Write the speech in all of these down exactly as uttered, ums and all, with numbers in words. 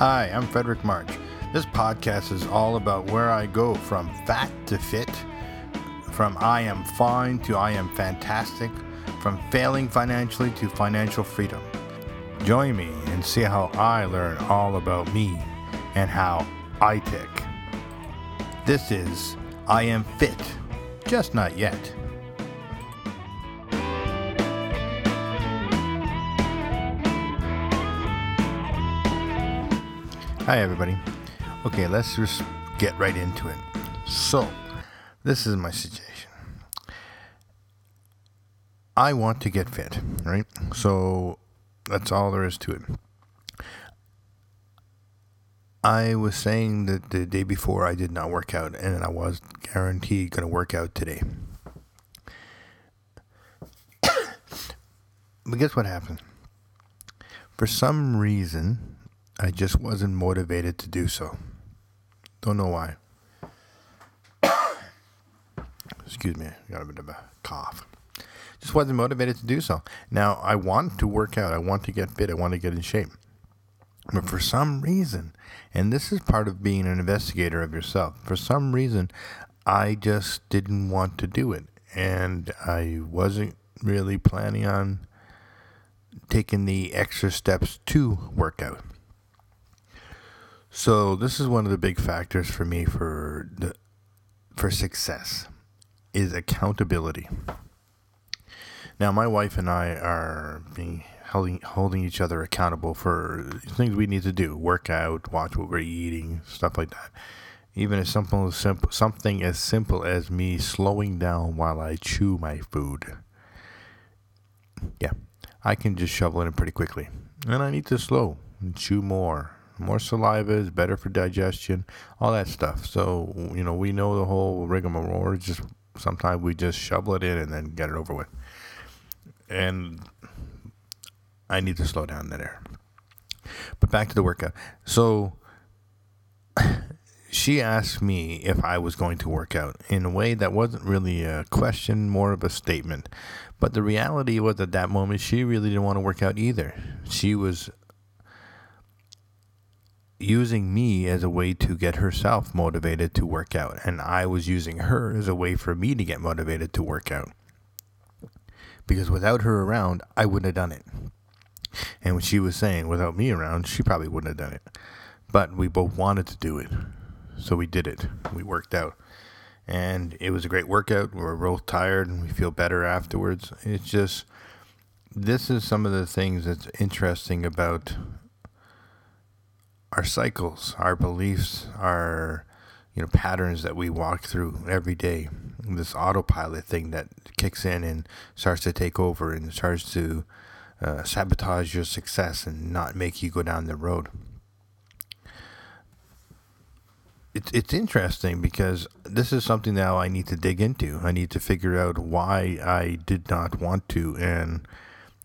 Hi, I'm Frederick March. This podcast is all about where I go from fat to fit, from I am fine to I am fantastic, from failing financially to financial freedom. Join me and see how I learn all about me and how I tick. This is I Am Fit, just not yet. Hi everybody. Okay, let's just get right into it. So, this is my suggestion. I want to get fit, right? So, that's all there is to it. I was saying that the day before I did not work out, and I was guaranteed going to work out today. But guess what happened? For some reason, I just wasn't motivated to do so. Don't know why. Excuse me, I got a bit of a cough. Just wasn't motivated to do so. Now, I want to work out. I want to get fit. I want to get in shape. But for some reason, and this is part of being an investigator of yourself, for some reason, I just didn't want to do it. And I wasn't really planning on taking the extra steps to work out. So this is one of the big factors for me for the, for success is accountability. Now, my wife and I are being holding, holding each other accountable for things we need to do, work out, watch what we're eating, stuff like that. Even as simple as simple, something as simple as me slowing down while I chew my food. Yeah, I can just shovel it in pretty quickly. And I need to slow and chew more. More saliva is better for digestion, all that stuff. So, you know, we know the whole rigmarole. It's just sometimes we just shovel it in and then get it over with. And I need to slow down there. But back to the workout. So she asked me if I was going to work out in a way that wasn't really a question, more of a statement. But the reality was at that moment, she really didn't want to work out either. She was using me as a way to get herself motivated to work out, and I was using her as a way for me to get motivated to work out, because without her around I wouldn't have done it. And when she was saying without me around, she probably wouldn't have done it, but we both wanted to do it, so we did it. We worked out, and it was a great workout. We were both tired and we feel better afterwards. It's just, this is some of the things that's interesting about our cycles, our beliefs, our, you know, patterns that we walk through every day. This autopilot thing that kicks in and starts to take over and starts to uh, sabotage your success and not make you go down the road. It's it's interesting, because this is something now I need to dig into. I need to figure out why I did not want to, and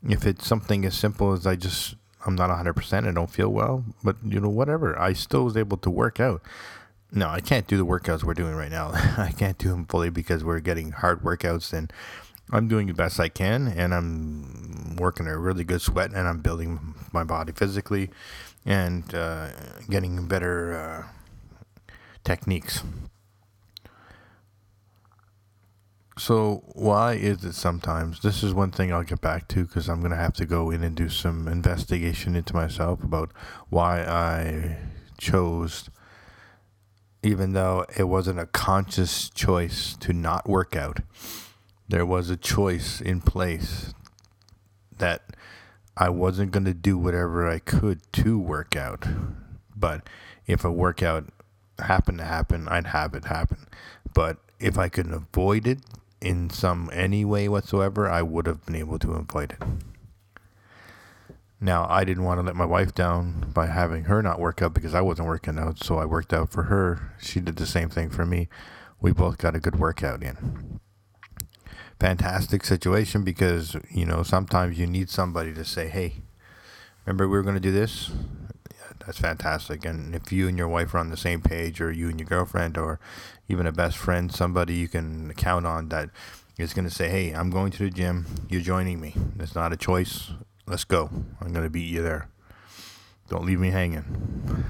if it's something as simple as I just, I'm not one hundred percent, I don't feel well, but, you know, whatever. I still was able to work out. No, I can't do the workouts we're doing right now. I can't do them fully because we're getting hard workouts, and I'm doing the best I can, and I'm working a really good sweat, and I'm building my body physically and uh, getting better uh, techniques. So why is it sometimes, this is one thing I'll get back to, because I'm going to have to go in and do some investigation into myself about why I chose, even though it wasn't a conscious choice to not work out, there was a choice in place that I wasn't going to do whatever I could to work out. But if a workout happened to happen, I'd have it happen. But if I could avoid it, in some any way whatsoever, I would have been able to avoid it. Now, I didn't want to let my wife down by having her not work out, because I wasn't working out, so I worked out for her. She did the same thing for me. We both got a good workout in. Fantastic situation, because, you know, sometimes you need somebody to say, hey, remember we were going to do this? That's fantastic. And if you and your wife are on the same page, or you and your girlfriend, or even a best friend, somebody you can count on that is going to say, hey, I'm going to the gym, you're joining me. It's not a choice. Let's go. I'm going to beat you there. Don't leave me hanging.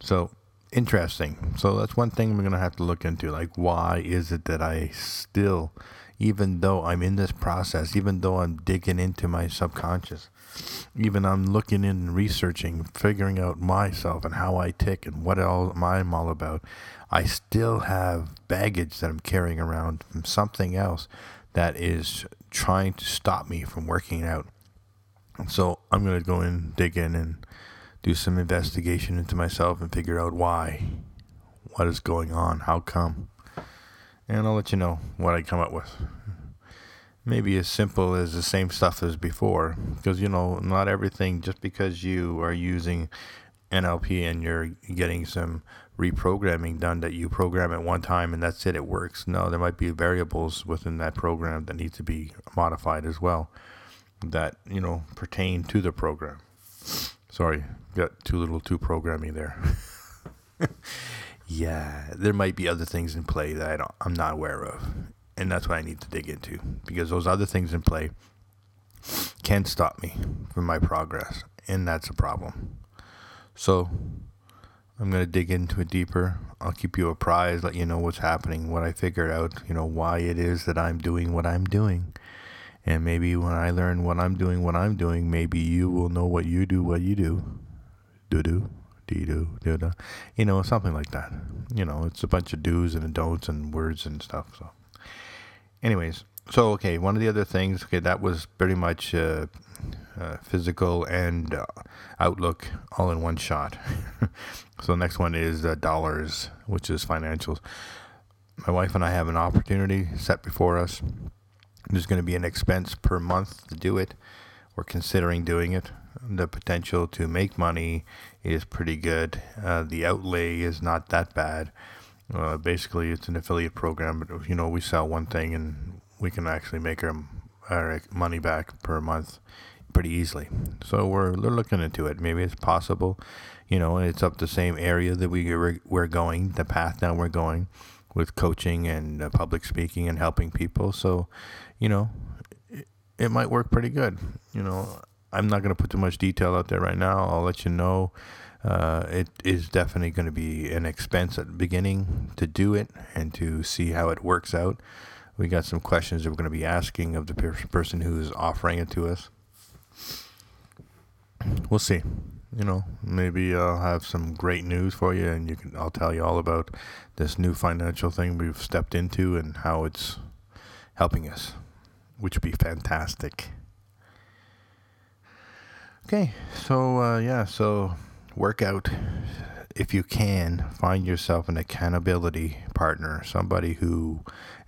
So, interesting. So that's one thing we're going to have to look into. Like, why is it that I still, even though I'm in this process, even though I'm digging into my subconscious, even I'm looking in and researching, figuring out myself and how I tick and what all I'm all about, I still have baggage that I'm carrying around from something else that is trying to stop me from working out. So I'm going to go in, dig in, and do some investigation into myself and figure out why, what is going on, how come. And I'll let you know what I come up with. Maybe as simple as the same stuff as before, because, you know, not everything, just because you are using N L P and you're getting some reprogramming done that you program at one time and that's it, it works. No, there might be variables within that program that need to be modified as well that, you know, pertain to the program. Sorry, got too little too programming there. Yeah, there might be other things in play that I don't, I'm not aware of. And that's what I need to dig into, because those other things in play can stop me from my progress. And that's a problem. So I'm going to dig into it deeper. I'll keep you apprised, let you know what's happening, what I figured out, you know, why it is that I'm doing what I'm doing. And maybe when I learn what I'm doing, what I'm doing, maybe you will know what you do, what you do. Do-do, dee-do, do-da. You know, something like that. You know, it's a bunch of do's and don'ts and words and stuff. So, anyways, so, okay, one of the other things, okay, that was pretty much uh, uh, physical and uh, outlook all in one shot. So the next one is uh, dollars, which is financials. My wife and I have an opportunity set before us. There's going to be an expense per month to do it. We're considering doing it. The potential to make money is pretty good. Uh, the outlay is not that bad. Uh, basically, it's an affiliate program, but, you know, we sell one thing and we can actually make our, our money back per month pretty easily. So we're looking into it. Maybe it's possible. You know, and it's up the same area that we we're going, the path that we're going, with coaching and uh, public speaking and helping people. So, you know, it, it might work pretty good. You know, I'm not going to put too much detail out there right now. I'll let you know. Uh, it is definitely going to be an expense at the beginning to do it and to see how it works out. We got some questions that we're going to be asking of the per- person who is offering it to us. We'll see. You know, maybe I'll have some great news for you, and you can. I'll tell you all about this new financial thing we've stepped into and how it's helping us, which would be fantastic. Okay, so uh, yeah, so work out if you can. Find yourself an accountability partner, somebody who,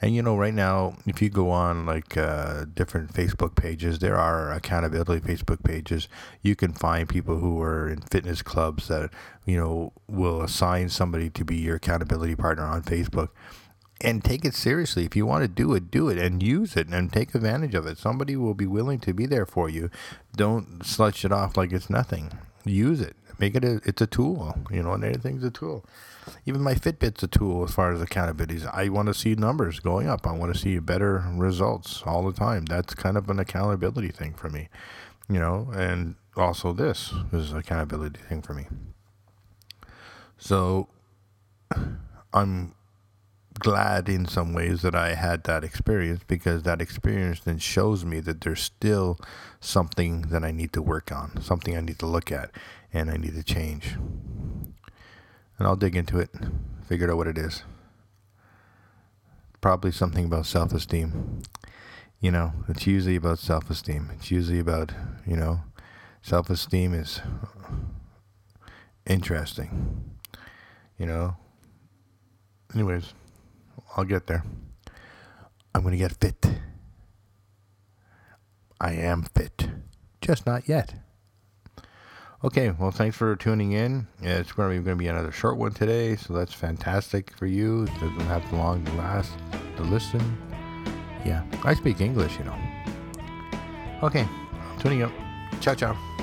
and you know, right now, if you go on like uh, different Facebook pages, there are accountability Facebook pages. You can find people who are in fitness clubs that, you know, will assign somebody to be your accountability partner on Facebook. And take it seriously. If you want to do it, do it and use it and take advantage of it. Somebody will be willing to be there for you. Don't slouch it off like it's nothing. Use it. Make it a, it's a tool, you know, and everything's a tool. Even my Fitbit's a tool as far as accountability. I want to see numbers going up. I want to see better results all the time. That's kind of an accountability thing for me, you know, and also this is an accountability thing for me. So I'm glad in some ways that I had that experience, because that experience then shows me that there's still something that I need to work on, something I need to look at, and I need to change. And I'll dig into it, figure out what it is. Probably something about self-esteem. You know, it's usually about self-esteem. It's usually about, you know, self-esteem is interesting, you know. Anyways, I'll get there. I'm going to get fit. I am fit. Just not yet. Okay, well, thanks for tuning in. It's going to be another short one today, so that's fantastic for you. It doesn't have long to last to listen. Yeah, I speak English, you know. Okay, I'm tuning up. Ciao, ciao.